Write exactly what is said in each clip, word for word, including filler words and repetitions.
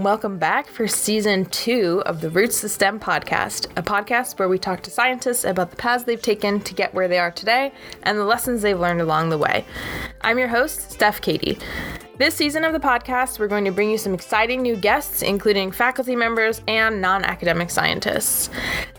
and welcome back for season two of the Roots to STEM podcast, a podcast where we talk to scientists about the paths they've taken to get where they are today and the lessons they've learned along the way. I'm your host, Steph Cady. This season of the podcast, we're going to bring you some exciting new guests, including faculty members and non-academic scientists.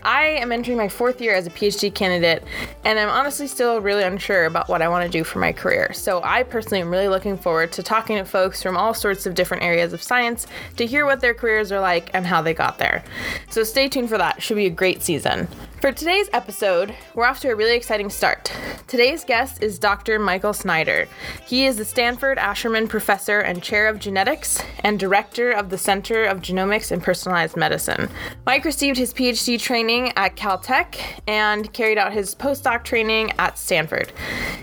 I am entering my fourth year as a PhD candidate, and I'm honestly still really unsure about what I want to do for my career. So I personally am really looking forward to talking to folks from all sorts of different areas of science to hear what their careers are like and how they got there. So stay tuned for that. It should be a great season. For today's episode, we're off to a really exciting start. Today's guest is Doctor Michael Snyder. He is the Stanford Asherman Professor and Chair of Genetics and Director of the Center of Genomics and Personalized Medicine. Mike received his PhD training at Caltech and carried out his postdoc training at Stanford.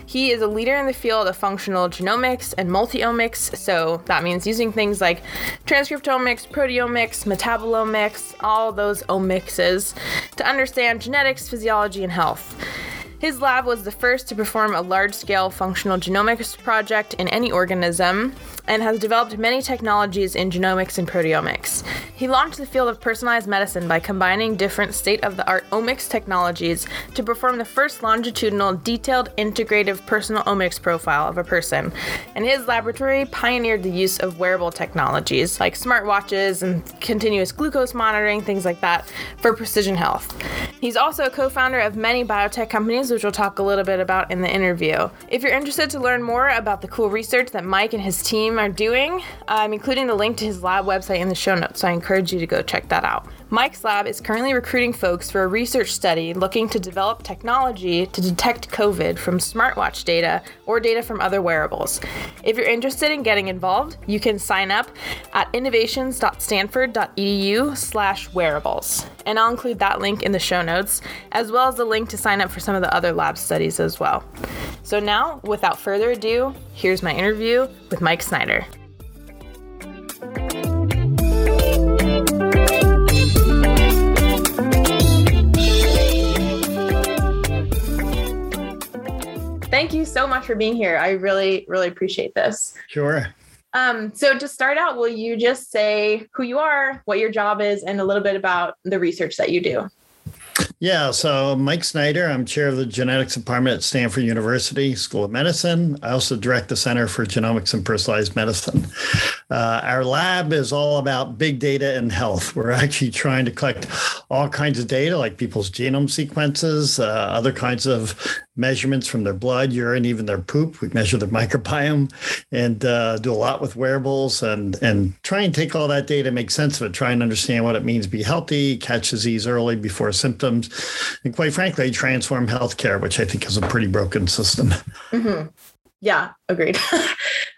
He is a leader in the field of functional genomics and multi-omics, so that means using things like transcriptomics, proteomics, metabolomics, all those omixes to understand genetics, physiology, and health. His lab was the first to perform a large-scale functional genomics project in any organism and has developed many technologies in genomics and proteomics. He launched the field of personalized medicine by combining different state-of-the-art omics technologies to perform the first longitudinal, detailed, integrative personal omics profile of a person. And his laboratory pioneered the use of wearable technologies like smartwatches and continuous glucose monitoring, things like that, for precision health. He's also a co-founder of many biotech companies, which we'll talk a little bit about in the interview. If you're interested to learn more about the cool research that Mike and his team are doing, I'm including the link to his lab website in the show notes, so I encourage you to go check that out. Mike's lab is currently recruiting folks for a research study looking to develop technology to detect COVID from smartwatch data or data from other wearables. If you're interested in getting involved, you can sign up at innovations dot stanford dot e d u slash wearables. And I'll include that link in the show notes, as well as the link to sign up for some of the other lab studies as well. So now, without further ado, here's my interview with Mike Snyder. Thank you so much for being here. I really, really appreciate this. Sure. Um, so to start out, will you just say who you are, what your job is, and a little bit about the research that you do? Yeah, so Mike Snyder, I'm chair of the genetics department at Stanford University School of Medicine. I also direct the Center for Genomics and Personalized Medicine. Uh, our lab is all about big data and health. We're actually trying to collect all kinds of data, like people's genome sequences, uh, other kinds of measurements from their blood, urine, even their poop. We measure the microbiome and uh, do a lot with wearables and, and try and take all that data, make sense of it, try and understand what it means to be healthy, catch disease early before symptoms, and quite frankly, transform healthcare, which I think is a pretty broken system. Mm-hmm. Yeah, agreed.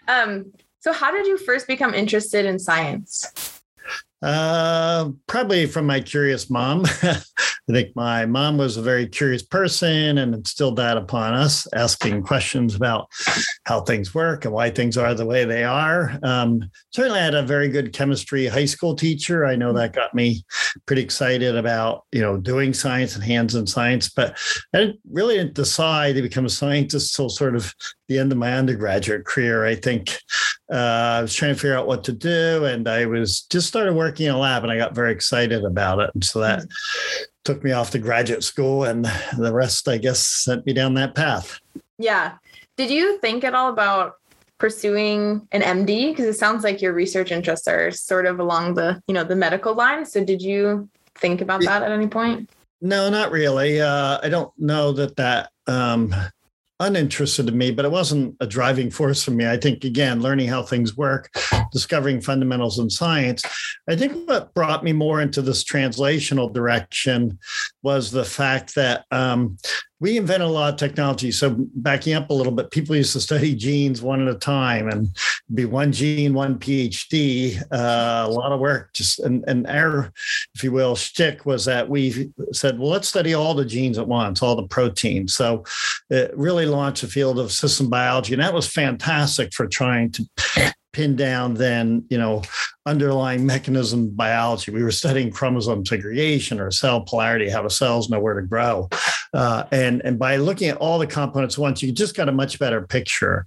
um, so how did you first become interested in science? Uh, probably from my curious mom. I think my mom was a very curious person and instilled that upon us, asking questions about how things work and why things are the way they are. Um, certainly I had a very good chemistry high school teacher. I know that got me pretty excited about, you know, doing science and hands-on science, but I didn't, really didn't decide to become a scientist till sort of the end of my undergraduate career. I think uh, I was trying to figure out what to do, and I was just started working in a lab and I got very excited about it. And so that took me off to graduate school, and the rest, I guess, sent me down that path. Yeah. Did you think at all about pursuing an M D? Because it sounds like your research interests are sort of along the, you know, the medical line. So did you think about that yeah. at any point? No, not really. Uh, I don't know that that um, uninterested in me, but it wasn't a driving force for me. I think, again, learning how things work, discovering fundamentals in science. I think what brought me more into this translational direction was the fact that um, we invented a lot of technology. So backing up a little bit, people used to study genes one at a time and be one gene, one PhD, uh, a lot of work. Just and, and our, if you will, shtick was that we said, well, let's study all the genes at once, all the proteins. So it really launched a field of system biology. And that was fantastic for trying to pin down then, you know, underlying mechanism biology. We were studying chromosome segregation or cell polarity, how the cells know where to grow. Uh, and, and by looking at all the components once, you just got a much better picture.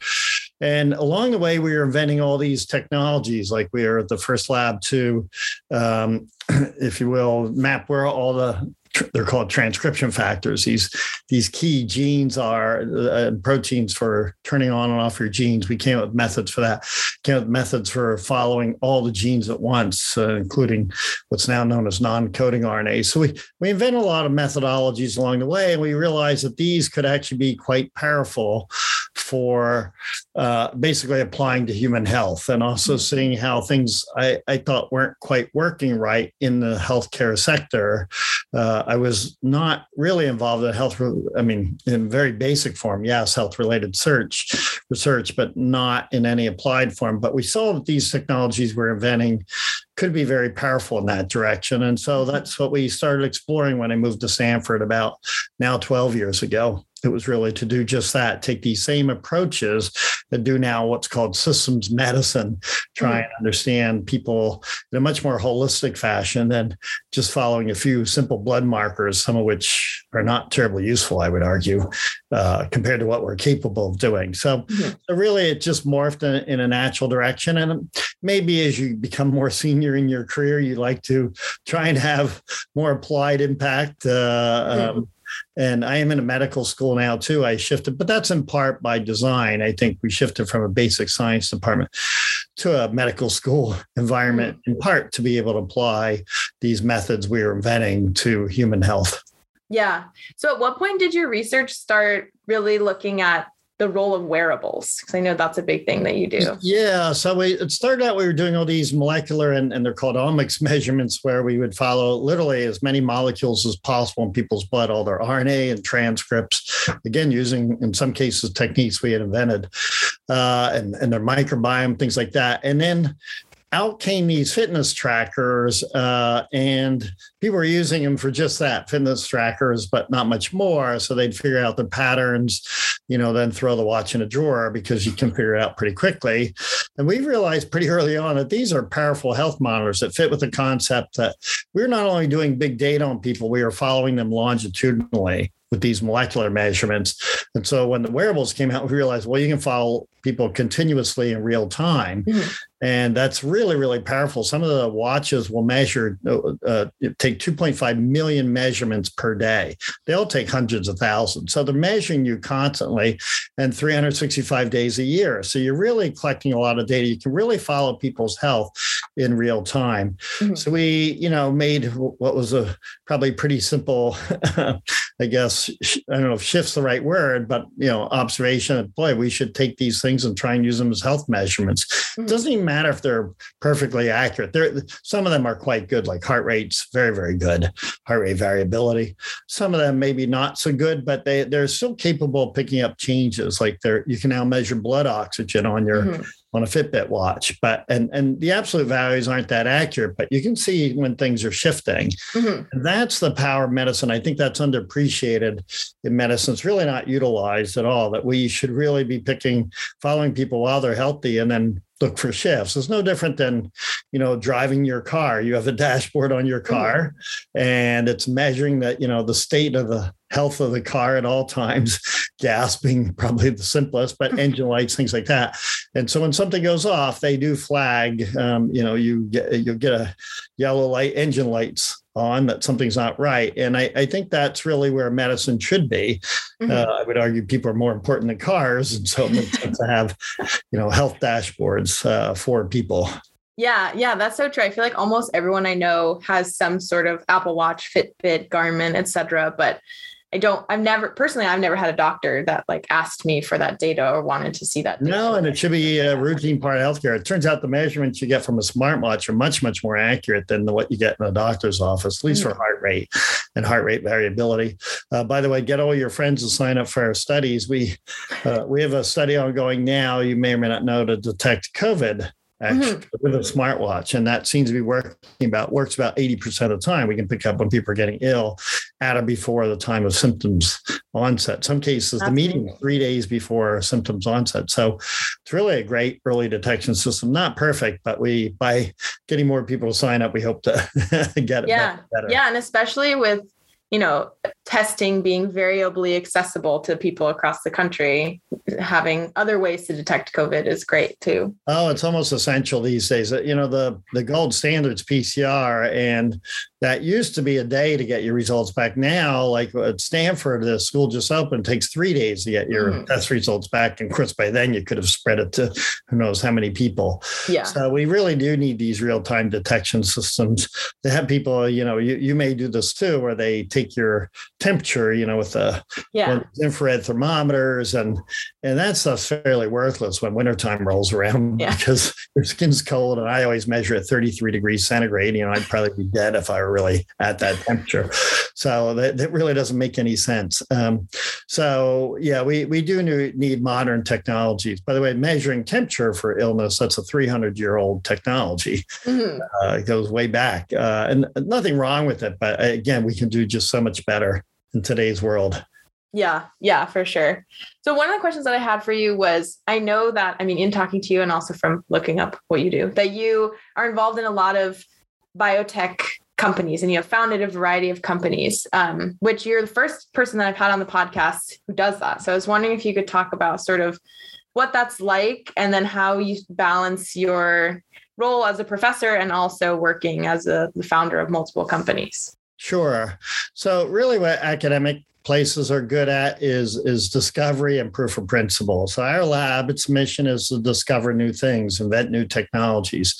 And along the way, we were inventing all these technologies, like we are the first lab to, um, if you will, map where all the, they're called transcription factors. These these key genes are uh, proteins for turning on and off your genes. We came up with methods for that. Came up with methods for following all the genes at once, uh, including what's now known as non-coding R N A. So we, we invented a lot of methodologies along the way, and we realized that these could actually be quite powerful for uh, basically applying to human health, and also seeing how things I, I thought weren't quite working right in the healthcare sector. Uh, I was not really involved in health, I mean, in very basic form, yes, health-related search, research, but not in any applied form. But we saw that these technologies we're inventing could be very powerful in that direction. And so that's what we started exploring when I moved to Stanford about now twelve years ago. It was really to do just that, take these same approaches and do now what's called systems medicine, try and understand people in a much more holistic fashion than just following a few simple blood markers, some of which are not terribly useful, I would argue, uh, compared to what we're capable of doing. So, yeah. so really, it just morphed in, in a natural direction. And maybe as you become more senior in your career, you like to try and have more applied impact. Uh, um, And I am in a medical school now, too. I shifted, but that's in part by design. I think we shifted from a basic science department to a medical school environment, in part to be able to apply these methods we are inventing to human health. Yeah. So at what point did your research start really looking at the role of wearables? Because I know that's a big thing that you do. Yeah. So we, it started out, we were doing all these molecular and, and they're called omics measurements, where we would follow literally as many molecules as possible in people's blood, all their R N A and transcripts, again, using in some cases techniques we had invented uh, and, and their microbiome, things like that. And then out came these fitness trackers, uh, and people were using them for just that, fitness trackers, but not much more. So they'd figure out the patterns, you know, then throw the watch in a drawer because you can figure it out pretty quickly. And we realized pretty early on that these are powerful health monitors that fit with the concept that we're not only doing big data on people, we are following them longitudinally with these molecular measurements. And so when the wearables came out, we realized, well, you can follow people continuously in real time. Mm-hmm. And that's really, really powerful. Some of the watches will measure, uh, take two point five million measurements per day. They'll take hundreds of thousands. So they're measuring you constantly and three hundred sixty-five days a year. So you're really collecting a lot of data. You can really follow people's health in real time. Mm-hmm. So we, you know, made what was a probably pretty simple, I guess, I don't know if shift's the right word, but, you know, observation of, boy, we should take these things and try and use them as health measurements. Mm-hmm. It doesn't even matter if they're perfectly accurate. They're, some of them are quite good, like heart rate's very, very good, heart rate variability. Some of them maybe not so good, but they, they're still capable of picking up changes. Like they're, you can now measure blood oxygen on your mm-hmm. on a Fitbit watch, but and and the absolute values aren't that accurate, but you can see when things are shifting. Mm-hmm. And that's the power of medicine. I think that's underappreciated in medicine. It's really not utilized at all, that we should really be picking, following people while they're healthy and then look for shifts. It's no different than, you know, driving your car. You have a dashboard on your car mm-hmm. and it's measuring that, you know, the state of the health of the car at all times, gas being probably the simplest, but engine lights, things like that. And so when something goes off, they do flag, um, you know, you get, you'll get a yellow light, engine lights on, that something's not right. And I, I think that's really where medicine should be. Mm-hmm. Uh, I would argue people are more important than cars. And so it makes sense to have, you know, health dashboards uh, for people. Yeah. Yeah. That's so true. I feel like almost everyone I know has some sort of Apple Watch, Fitbit, Garmin, et cetera. But I don't, I've never, personally, I've never had a doctor that like asked me for that data or wanted to see that data. No, and it should be a routine part of healthcare. It turns out the measurements you get from a smartwatch are much, much more accurate than what you get in a doctor's office, at least for heart rate and heart rate variability. Uh, by the way, get all your friends to sign up for our studies. We, uh, we have a study ongoing now, you may or may not know, to detect COVID. Actually, mm-hmm. with a smartwatch, and that seems to be working about works about eighty percent of the time. We can pick up when people are getting ill at or before the time of symptoms onset. Some cases, Absolutely. The meeting is three days before symptoms onset. So it's really a great early detection system. Not perfect, but we by getting more people to sign up, we hope to get it yeah. better. Yeah, and especially with you know, testing being variably accessible to people across the country, having other ways to detect COVID is great too. Oh, it's almost essential these days. You know, the, the gold standard's P C R, and that used to be a day to get your results back. Now, like at Stanford, the school just opened, takes three days to get your mm-hmm. test results back. And of course, by then you could have spread it to who knows how many people. Yeah. So we really do need these real-time detection systems to have people, you know, you, you may do this too, where they take your temperature, you know, with the yeah. infrared thermometers, and and that stuff's fairly worthless when wintertime rolls around yeah. because your skin's cold. And I always measure at thirty-three degrees centigrade. You know, I'd probably be dead if I were really at that temperature. So that, that really doesn't make any sense. Um, so yeah, we, we do need modern technologies. By the way, measuring temperature for illness, that's a three hundred year old technology. Mm-hmm. Uh, it goes way back, uh, and nothing wrong with it. But again, we can do just so much better in today's world. Yeah, yeah, for sure. So one of the questions that I had for you was, I know that, I mean, in talking to you and also from looking up what you do, that you are involved in a lot of biotech companies, and you have founded a variety of companies, um, which you're the first person that I've had on the podcast who does that. So I was wondering if you could talk about sort of what that's like, and then how you balance your role as a professor and also working as a, the founder of multiple companies. Sure. So really what academic places are good at is, is discovery and proof of principle. So our lab, its mission is to discover new things, invent new technologies,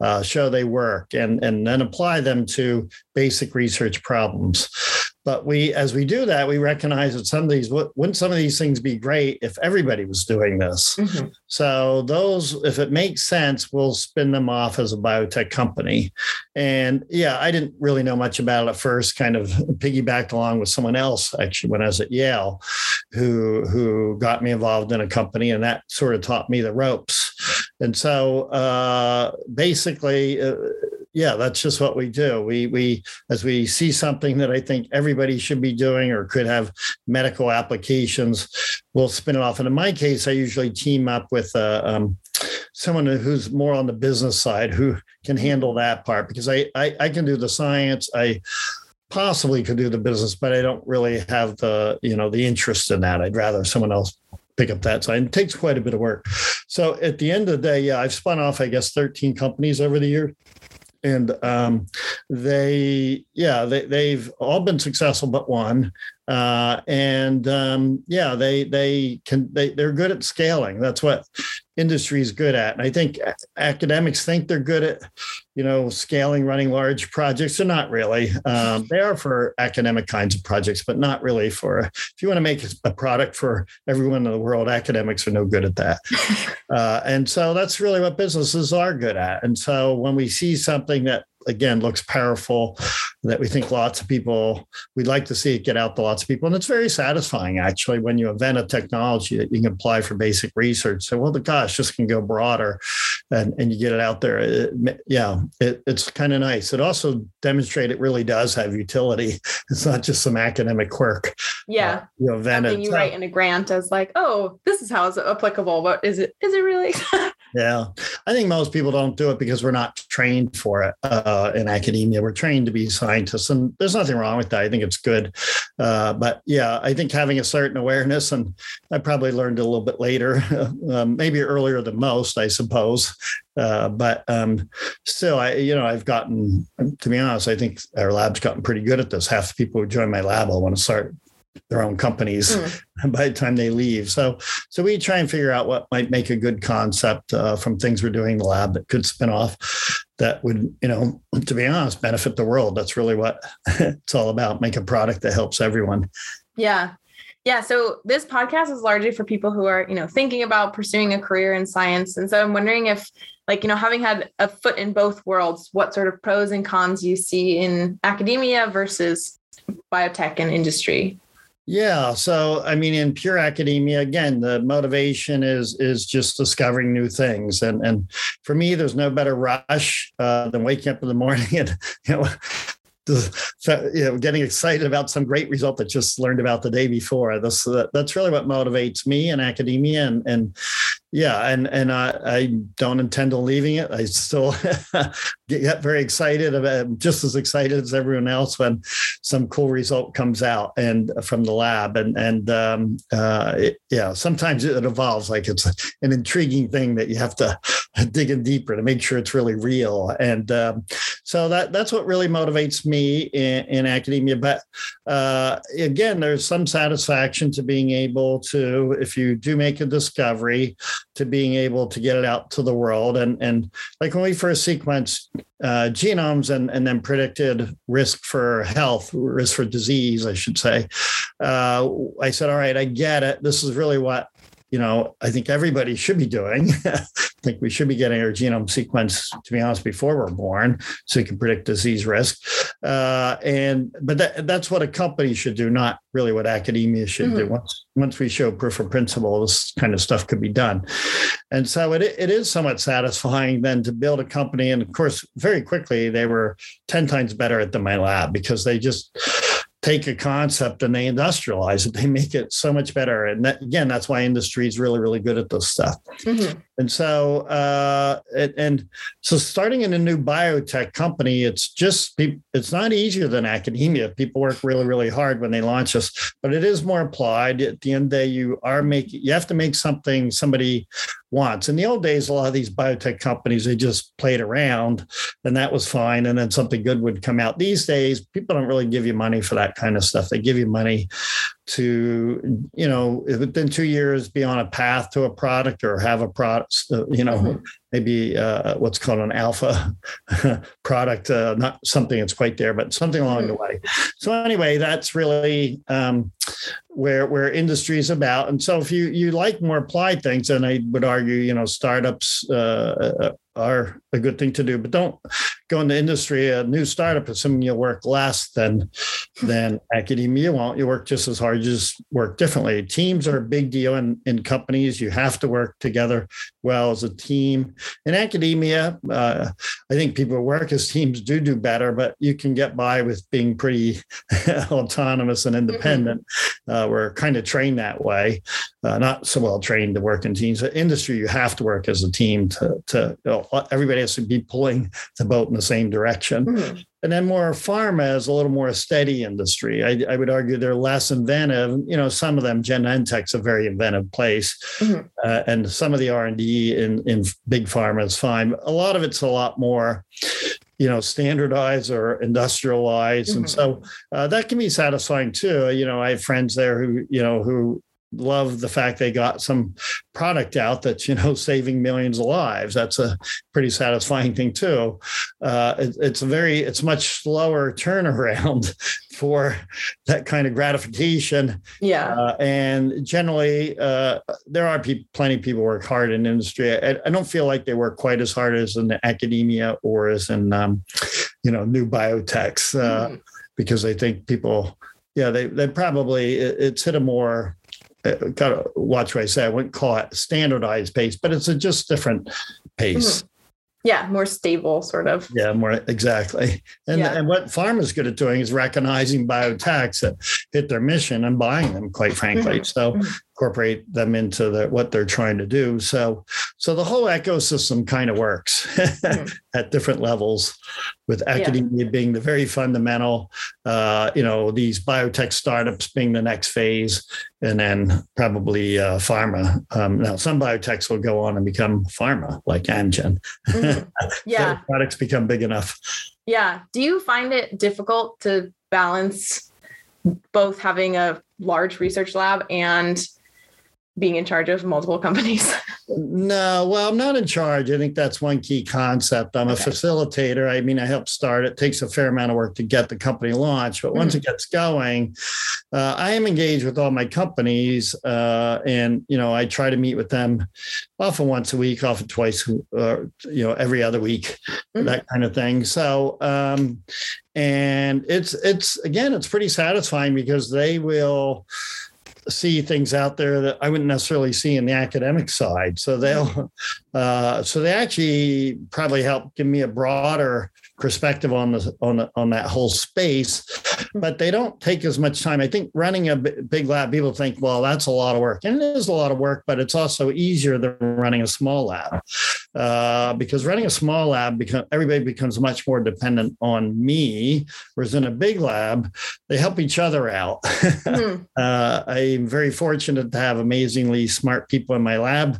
uh, show they work, and, and then apply them to basic research problems. But we, as we do that, we recognize that some of these, wouldn't some of these things be great if everybody was doing this? Mm-hmm. So those, if it makes sense, we'll spin them off as a biotech company. And yeah, I didn't really know much about it at first, kind of piggybacked along with someone else, actually, when I was at Yale, who, who got me involved in a company, and that sort of taught me the ropes. And so uh, basically, uh, yeah, that's just what we do. We, we, as we see something that I think everybody should be doing or could have medical applications, we'll spin it off. And in my case, I usually team up with uh, um, someone who's more on the business side, who can handle that part, because I, I, I can do the science. I possibly could do the business, but I don't really have the, you know, the interest in that. I'd rather someone else pick up that side. It takes quite a bit of work. So at the end of the day, yeah, I've spun off, I guess, thirteen companies over the year. And um, they, yeah, they, they've all been successful, but one. Uh, and um, yeah, they they can they they're good at scaling. That's what industry is good at. And I think academics think they're good at, you know, scaling, running large projects. They're not really. Um, they are for academic kinds of projects, but not really for, if you want to make a product for everyone in the world, academics are no good at that. Uh, and so that's really what businesses are good at. And so when we see something that, again, looks powerful, that we think lots of people, we'd like to see it get out to lots of people. And it's very satisfying, actually, when you invent a technology that you can apply for basic research. So, well, the gosh, this can go broader, and, and you get it out there. It, yeah, it, it's kind of nice. It also demonstrates it really does have utility. It's not just some academic quirk. Yeah. Uh, you invent something it. You so, write in a grant as like, oh, this is how it's applicable, but is it, is it really? Yeah. I think most people don't do it because we're not trained for it uh, in academia. We're trained to be scientists, and there's nothing wrong with that. I think it's good. Uh, but yeah, I think having a certain awareness, and I probably learned a little bit later, uh, maybe earlier than most, I suppose. Uh, but um, still, I, you know, I've gotten, to be honest, I think our lab's gotten pretty good at this. Half the people who join my lab all want to start their own companies mm. by the time they leave. So, so we try and figure out what might make a good concept uh, from things we're doing in the lab that could spin off, that would, you know, to be honest, benefit the world. That's really what it's all about. Make a product that helps everyone. Yeah. Yeah. So this podcast is largely for people who are, you know, thinking about pursuing a career in science. And so I'm wondering if, like, you know, having had a foot in both worlds, what sort of pros and cons you see in academia versus biotech and industry? Yeah. So, I mean, in pure academia, again, the motivation is is just discovering new things. And and for me, there's no better rush uh, than waking up in the morning and, you know, So, you know, getting excited about some great result that just learned about the day before. This, that's really what motivates me in academia. And, and Yeah, and and I, I don't intend on leaving it. I still get very excited about, I'm just as excited as everyone else when some cool result comes out and from the lab. And and um, uh, it, yeah, sometimes it evolves, like it's an intriguing thing that you have to dig in deeper to make sure it's really real. And um, so that that's what really motivates me in, in academia. But uh, again, there's some satisfaction to being able to, if you do make a discovery, to being able to get it out to the world. And, and like when we first sequenced uh, genomes and, and then predicted risk for health, risk for disease, I should say, uh, I said, all right, I get it. This is really what, you know, I think everybody should be doing. I think we should be getting our genome sequenced, to be honest, before we're born, so we can predict disease risk. Uh, and but that, that's what a company should do, not really what academia should mm. do. Once once we show proof of principle, this kind of stuff could be done. And so it it is somewhat satisfying then to build a company. And of course, very quickly, they were ten times better at than my lab, because they just take a concept and they industrialize it. They make it so much better. And that, again, that's why industry is really, really good at this stuff. Mm-hmm. And so, uh, and, and so starting in a new biotech company, it's just, it's not easier than academia. People work really, really hard when they launch this, but it is more applied. At the end of the day, you are making, you have to make something somebody wants. In the old days, a lot of these biotech companies, they just played around and that was fine. And then something good would come out. These days, people don't really give you money for that kind of stuff. They give you money to, you know, within two years, be on a path to a product or have a product, you know, mm-hmm. maybe uh, what's called an alpha product, uh, not something that's quite there, but something along mm-hmm. the way. So anyway, that's really um, where where industry is about. And so if you, you like more applied things, and I would argue, you know, startups uh, are a good thing to do, but don't go into industry, a new startup, assuming you'll work less than, than academia. You won't, you work just as hard, you just work differently. Teams are a big deal in, in companies. You have to work together well as a team. In academia, uh, I think people who work as teams do do better, but you can get by with being pretty autonomous and independent. Mm-hmm. Uh, we're kind of trained that way, uh, not so well trained to work in teams. In industry, you have to work as a team to, to you know, everybody has to be pulling the boat in the same direction. Mm-hmm. And then more pharma is a little more steady industry. I, I would argue they're less inventive. You know, some of them, Genentech's a very inventive place. Mm-hmm. uh, and some of the R and D in, in big pharma is fine. A lot of it's a lot more, you know, standardized or industrialized. Mm-hmm. And so uh, that can be satisfying too. You know, I have friends there who, you know, who love the fact they got some product out that's, you know, saving millions of lives. That's a pretty satisfying thing too. Uh, it, it's a very, it's much slower turnaround for that kind of gratification. Yeah. Uh, and generally uh, there are pe- plenty of people who work hard in industry. I, I don't feel like they work quite as hard as in academia or as in, um, you know, new biotechs uh, mm. because I think people, yeah, they, they probably, it, it's hit a more, I've got to watch what I say. I wouldn't call it standardized pace, but it's a just different pace. Mm-hmm. Yeah, more stable, sort of. Yeah, more exactly. And yeah. and what pharma is good at doing is recognizing biotechs that hit their mission and buying them, quite frankly. Mm-hmm. So incorporate them into the, what they're trying to do. So so the whole ecosystem kind of works mm-hmm. at different levels, with academia yeah. being the very fundamental, uh, you know, these biotech startups being the next phase, and then probably uh, pharma. Um, now, some biotechs will go on and become pharma, like Amgen. Mm-hmm. Yeah. Their products become big enough. Yeah. Do you find it difficult to balance both having a large research lab and being in charge of multiple companies? No, well, I'm not in charge. I think that's one key concept. I'm okay. a facilitator. I mean, I help start. It takes a fair amount of work to get the company launched, but once mm-hmm. it gets going, uh, I am engaged with all my companies. Uh, and, you know, I try to meet with them often once a week, often twice, uh, you know, every other week, mm-hmm. that kind of thing. So, um, and it's, it's, again, it's pretty satisfying because they will see things out there that I wouldn't necessarily see in the academic side. So they'll, uh, so they actually probably help give me a broader perspective on the on on that whole space, but they don't take as much time. I think running a big lab, people think, well, that's a lot of work, and it is a lot of work, but it's also easier than running a small lab, uh, because running a small lab, become, everybody becomes much more dependent on me. Whereas in a big lab, they help each other out. Mm-hmm. uh, I'm very fortunate to have amazingly smart people in my lab.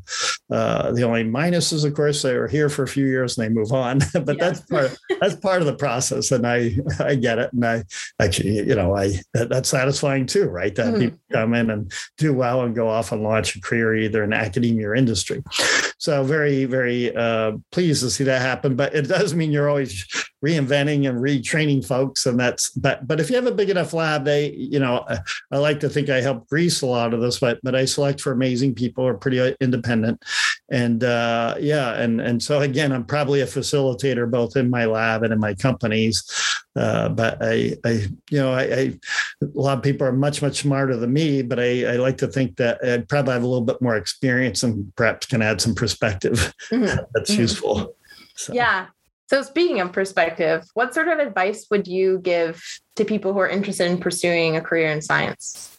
Uh, the only minus is, of course, they were here for a few years and they move on, but yeah. that's part of, that's part of the process. And I, I get it. And I actually, you know, I, that, that's satisfying too, right? That mm-hmm. people come in and do well and go off and launch a career, either in academia or industry. So very, very uh, pleased to see that happen, but it does mean you're always reinventing and retraining folks. And that's, but, but if you have a big enough lab, they, you know, I like to think I help grease a lot of this, but, but I select for amazing people who are pretty independent. And uh, yeah. And, and so again, I'm probably a facilitator, both in my lab and in my companies. Uh, but I, I, you know, I, I, a lot of people are much, much smarter than me, but I, I like to think that I probably have a little bit more experience and perhaps can add some perspective mm-hmm. that's mm-hmm. useful. So. Yeah. So speaking of perspective, what sort of advice would you give to people who are interested in pursuing a career in science?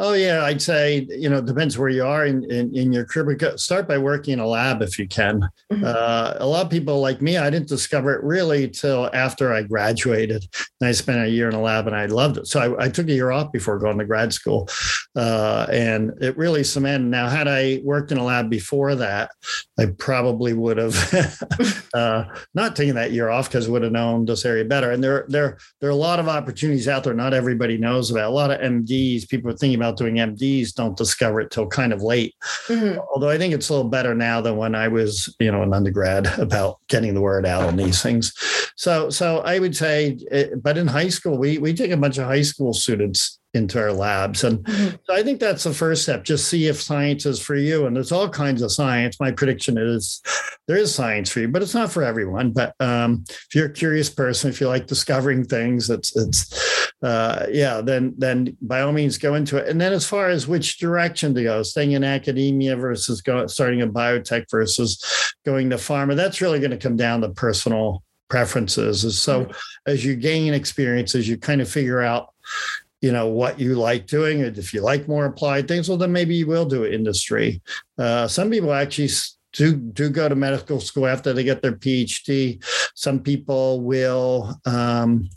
Oh, yeah, I'd say, you know, it depends where you are in, in, in your career. Start by working in a lab if you can. Mm-hmm. Uh, a lot of people like me, I didn't discover it really till after I graduated. And I spent a year in a lab and I loved it. So I, I took a year off before going to grad school. Uh, and it really cemented. Now, had I worked in a lab before that, I probably would have uh, not taken that year off because I would have known this area better. And there, there, there are a lot of opportunities out there not everybody knows about. A lot of M Ds, people thinking about doing M Ds, don't discover it till kind of late. Mm-hmm. Although I think it's a little better now than when I was, you know, an undergrad about getting the word out on these things. So, so I would say, but in high school, we, we take a bunch of high school students into our labs. And mm-hmm. so I think that's the first step. Just see if science is for you. And there's all kinds of science. My prediction is there is science for you, but it's not for everyone. But um, if you're a curious person, if you like discovering things, it's, it's uh, yeah, then, then by all means go into it. And then as far as which direction to go, staying in academia versus go, starting in biotech versus going to pharma, that's really going to come down to personal preferences. And so mm-hmm. as you gain experiences, you kind of figure out, you know, what you like doing. If you like more applied things, well, then maybe you will do industry. Uh, some people actually do, do go to medical school after they get their PhD. Some people will, um,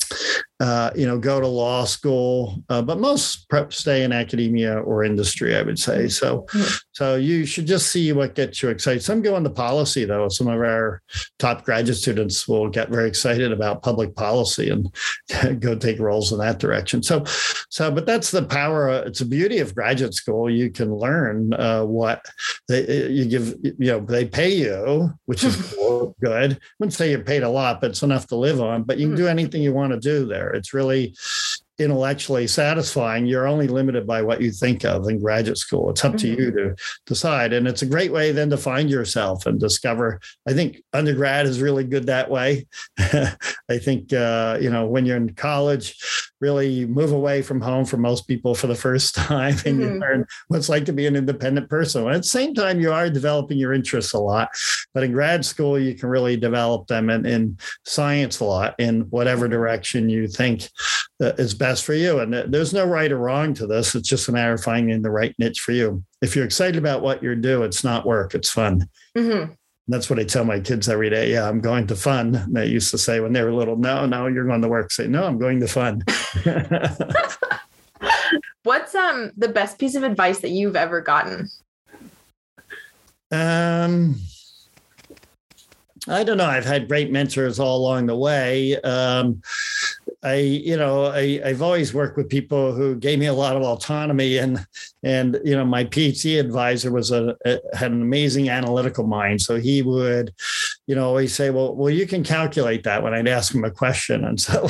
uh, you know, go to law school, uh, but most prep stay in academia or industry, I would say. So, yeah. so you should just see what gets you excited. Some go into policy, though. Some of our top graduate students will get very excited about public policy and go take roles in that direction. So, so, but that's the power. Uh, it's the beauty of graduate school. You can learn uh, what they you give. You know, they pay you, which is cool, good. I wouldn't say you're paid a lot, but it's enough to live on. But you can do anything you want to do there. It's really intellectually satisfying. You're only limited by what you think of in graduate school. It's up to you to decide. And it's a great way then to find yourself and discover. I think undergrad is really good that way. I think, uh, you know, when you're in college, really you move away from home for most people for the first time and you mm-hmm. learn what it's like to be an independent person. And at the same time, you are developing your interests a lot. But in grad school, you can really develop them in, in science a lot in whatever direction you think is best for you. And there's no right or wrong to this. It's just a matter of finding the right niche for you. If you're excited about what you do, it's not work, it's fun. Mm-hmm. That's what I tell my kids every day. Yeah, I'm going to fun. And they used to say when they were little, no, no, you're going to work. Say, no, I'm going to fun. What's um the best piece of advice that you've ever gotten? Um, I don't know. I've had great mentors all along the way. Um, I, you know, I, I've always worked with people who gave me a lot of autonomy, and, and, you know, my PhD advisor was a, a had an amazing analytical mind. So he would, you know, always say, well, well, you can calculate that when I'd ask him a question. And so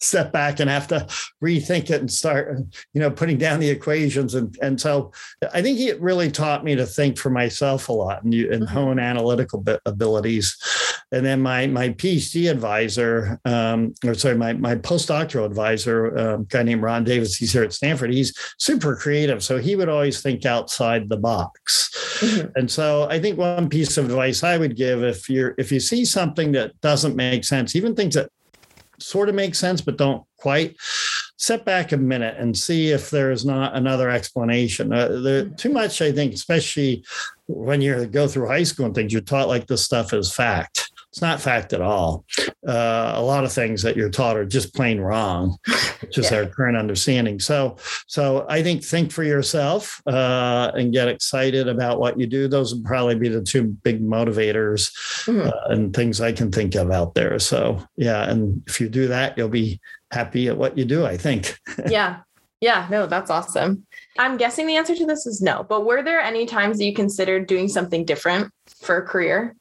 step back and have to rethink it and start, you know, putting down the equations. And, and so I think it really taught me to think for myself a lot and, you, and hone analytical abilities. And then my my PhD advisor, um, or sorry, my, my postdoctoral advisor, um, a guy named Ron Davis, he's here at Stanford. He's super creative. So he would always think outside the box. Mm-hmm. And so I think one piece of advice I would give, if you're if you see something that doesn't make sense, even things that sort of make sense but don't quite, sit back a minute and see if there is not another explanation. Uh, there, too much, I think, especially when you go through high school and things, you're taught like this stuff is fact. It's not fact at all. Uh, a lot of things that you're taught are just plain wrong, which is yeah. our current understanding. So, so I think think for yourself uh, and get excited about what you do. Those would probably be the two big motivators mm. uh, and things I can think of out there. So, yeah. And if you do that, you'll be happy at what you do, I think. Yeah. Yeah, no, that's awesome. I'm guessing the answer to this is no, but were there any times that you considered doing something different for a career?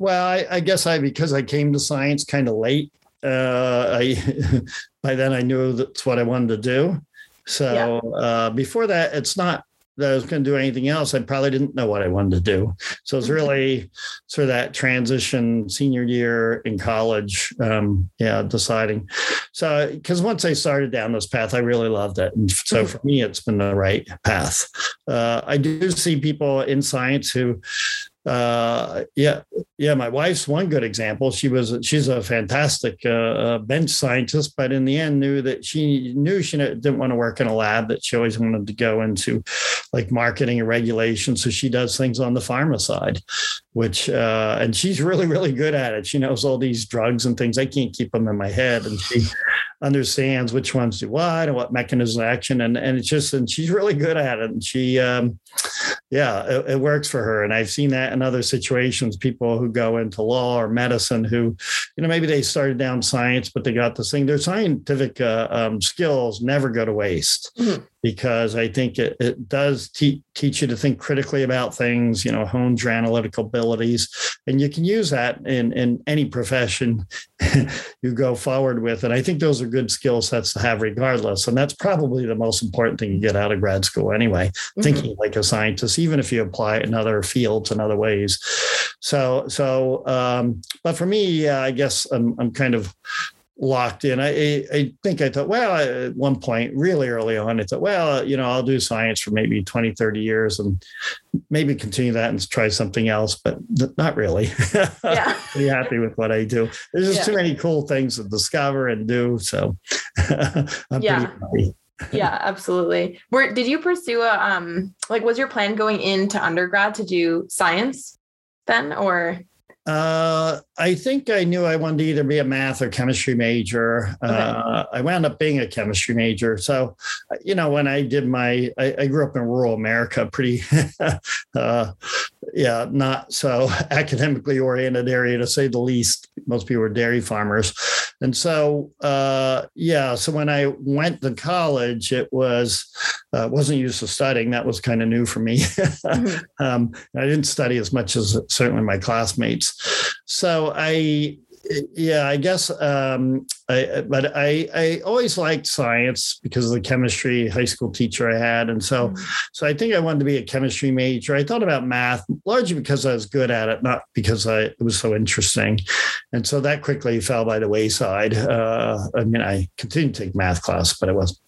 Well, I, I guess I, because I came to science kind of late, uh, I, by then I knew that's what I wanted to do. So yeah. uh, before that, it's not that I was going to do anything else. I probably didn't know what I wanted to do. So it's really sort of that transition senior year in college. Um, yeah. Deciding. So, cause once I started down this path, I really loved it. And so for me, it's been the right path. Uh, I do see people in science who, Uh, yeah. Yeah. My wife's one good example. She was, she's a fantastic uh, bench scientist, but in the end knew that she knew she didn't want to work in a lab, that she always wanted to go into like marketing and regulation. So she does things on the pharma side, which, uh, and she's really, really good at it. She knows all these drugs and things. I can't keep them in my head. And she understands which ones do what and what mechanism of action. And, and it's just, and she's really good at it. And she, um, yeah, it, it works for her. And I've seen that in other situations, people who go into law or medicine who, you know, maybe they started down science, but they got this thing, their scientific uh, um, skills never go to waste. Mm-hmm. Because I think it, it does te- teach you to think critically about things, you know, hones your analytical abilities, and you can use that in, in any profession you go forward with. And I think those are good skill sets to have regardless. And that's probably the most important thing you get out of grad school anyway, mm-hmm. thinking like a scientist, even if you apply it in other fields and other ways. So, so, um, but for me, uh, I guess I'm, I'm kind of locked in. I I think I thought, well, at one point really early on, I thought, well, you know, I'll do science for maybe twenty, thirty years and maybe continue that and try something else, but not really. Yeah. Pretty happy with what I do. There's just yeah. too many cool things to discover and do. So I'm yeah. pretty happy. Yeah, absolutely. Were, did you pursue a, um, like, was your plan going into undergrad to do science then, or? Uh, I think I knew I wanted to either be a math or chemistry major. Okay. Uh, I wound up being a chemistry major. So, you know, when I did my, I, I grew up in rural America, pretty, uh, yeah, not so academically oriented area to say the least. Most people were dairy farmers. And so, uh, yeah, so when I went to college, it was, uh, wasn't used to studying. That was kind of new for me. Mm-hmm. um, I didn't study as much as certainly my classmates. So I, yeah, I guess, um, I, but I, I always liked science because of the chemistry high school teacher I had. And so, mm-hmm. so I think I wanted to be a chemistry major. I thought about math largely because I was good at it, not because I, it was so interesting. And so that quickly fell by the wayside. Uh, I mean, I continued to take math class, but it wasn't,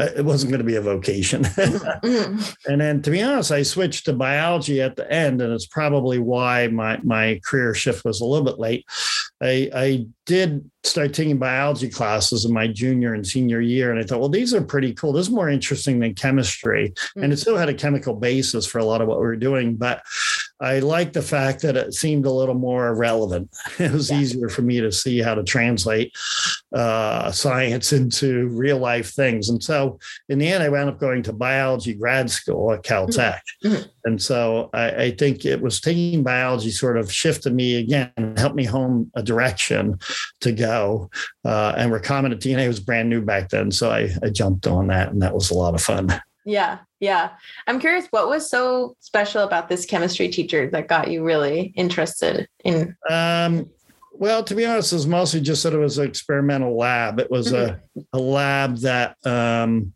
it wasn't going to be a vocation. mm-hmm. And then to be honest, I switched to biology at the end, and it's probably why my, my career shift was a little bit late. I, I did start taking biology classes in my junior and senior year. And I thought, well, these are pretty cool. This is more interesting than chemistry. Mm-hmm. And it still had a chemical basis for a lot of what we were doing. But I liked the fact that it seemed a little more relevant. It was yeah. easier for me to see how to translate uh, science into real life things. And so in the end, I wound up going to biology grad school at Caltech. Mm-hmm. And so I, I think it was taking biology sort of shifted me again, helped me home a direction to go. Uh, and recombinant D N A was brand new back then. So I, I jumped on that, and that was a lot of fun. Yeah. Yeah. I'm curious, what was so special about this chemistry teacher that got you really interested in? Um, well, to be honest, it was mostly just that it was an experimental lab. It was mm-hmm. a, a lab that um,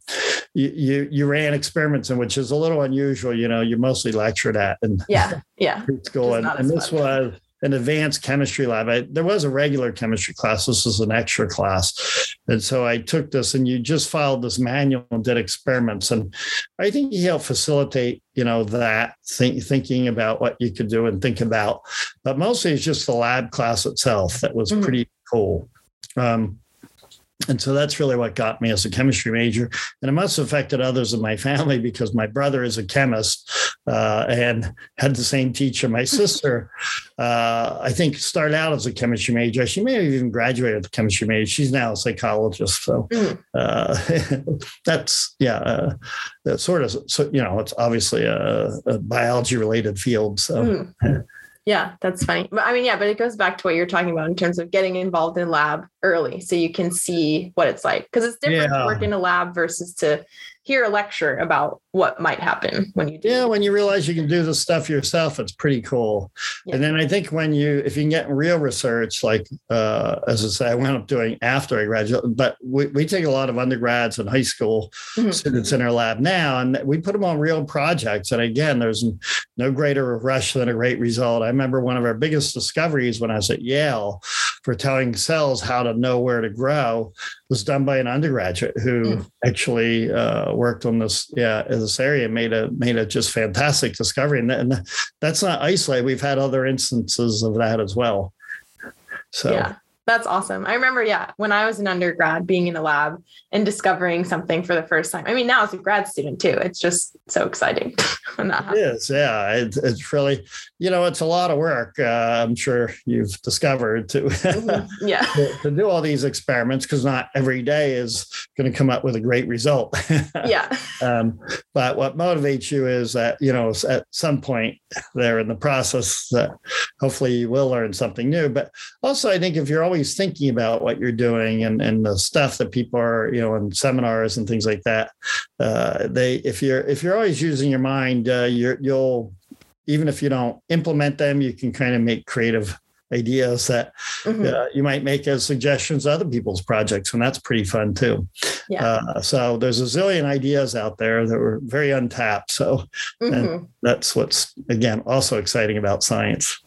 you, you you ran experiments in, which is a little unusual. You know, you're mostly lectured at in yeah, yeah. school. Just and, and this was an advanced chemistry lab. I, there was a regular chemistry class. This was an extra class. And so I took this, and you just followed this manual and did experiments. And I think he helped facilitate, you know, that think, thinking about what you could do and think about. But mostly it's just the lab class itself that was mm-hmm. pretty cool. Um, And so that's really what got me as a chemistry major. And it must have affected others in my family, because my brother is a chemist uh, and had the same teacher. My sister, uh, I think, started out as a chemistry major. She may have even graduated as a chemistry major. She's now a psychologist. So uh, that's, yeah, uh, that's sort of, so, you know, it's obviously a, a biology related field. So. Mm. Yeah, that's funny. But I mean, yeah, but it goes back to what you're talking about in terms of getting involved in lab early so you can see what it's like. Because it's different yeah. to work in a lab versus to hear a lecture about what might happen when you do. Yeah, when you realize you can do the stuff yourself, it's pretty cool. Yeah. And then I think when you, if you can get real research, like, uh, as I say, I wound up doing after I graduated, but we, we take a lot of undergrads and high school mm-hmm. students in our lab now, and we put them on real projects. And again, there's no greater rush than a great result. I remember one of our biggest discoveries when I was at Yale for telling cells how to know where to grow was done by an undergraduate who mm. actually uh, worked on this, yeah, in this area, and made a made a just fantastic discovery. And, and that's not isolated. We've had other instances of that as well. So yeah, that's awesome. I remember, yeah, when I was an undergrad, being in a lab and discovering something for the first time. I mean, now as a grad student too, it's just so exciting. When that happens. It is, yeah. It, it's really, you know, it's a lot of work. Uh, I'm sure you've discovered to, mm-hmm. yeah. to, to do all these experiments, because not every day is going to come up with a great result. yeah. Um, but what motivates you is that, you know, at some point there in the process, that hopefully you will learn something new. But also, I think if you're always thinking about what you're doing and, and the stuff that people are, you know, in seminars and things like that, uh, they if you're if you're always using your mind, uh, you're, you'll even if you don't implement them, you can kind of make creative ideas that mm-hmm. uh, you might make as suggestions to other people's projects. And that's pretty fun too. Yeah. Uh, so there's a zillion ideas out there that were very untapped. So mm-hmm. and that's what's, again, also exciting about science.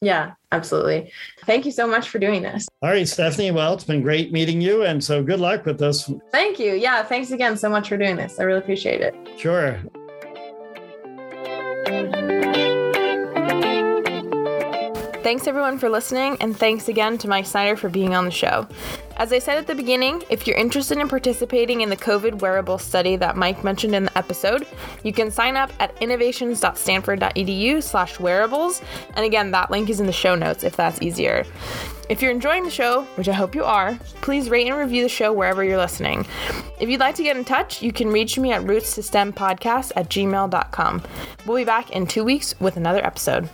Yeah, absolutely. Thank you so much for doing this. All right, Stephanie. Well, it's been great meeting you. And so good luck with this. Thank you. Yeah. Thanks again so much for doing this. I really appreciate it. Sure. Thanks everyone for listening, and thanks again to Mike Snyder for being on the show. As I said at the beginning, if you're interested in participating in the COVID wearable study that Mike mentioned in the episode, you can sign up at innovations dot stanford dot e d u slash wearables. And again, that link is in the show notes if that's easier. If you're enjoying the show, which I hope you are, please rate and review the show wherever you're listening. If you'd like to get in touch, you can reach me at roots to stem podcast at gmail dot com. We'll be back in two weeks with another episode.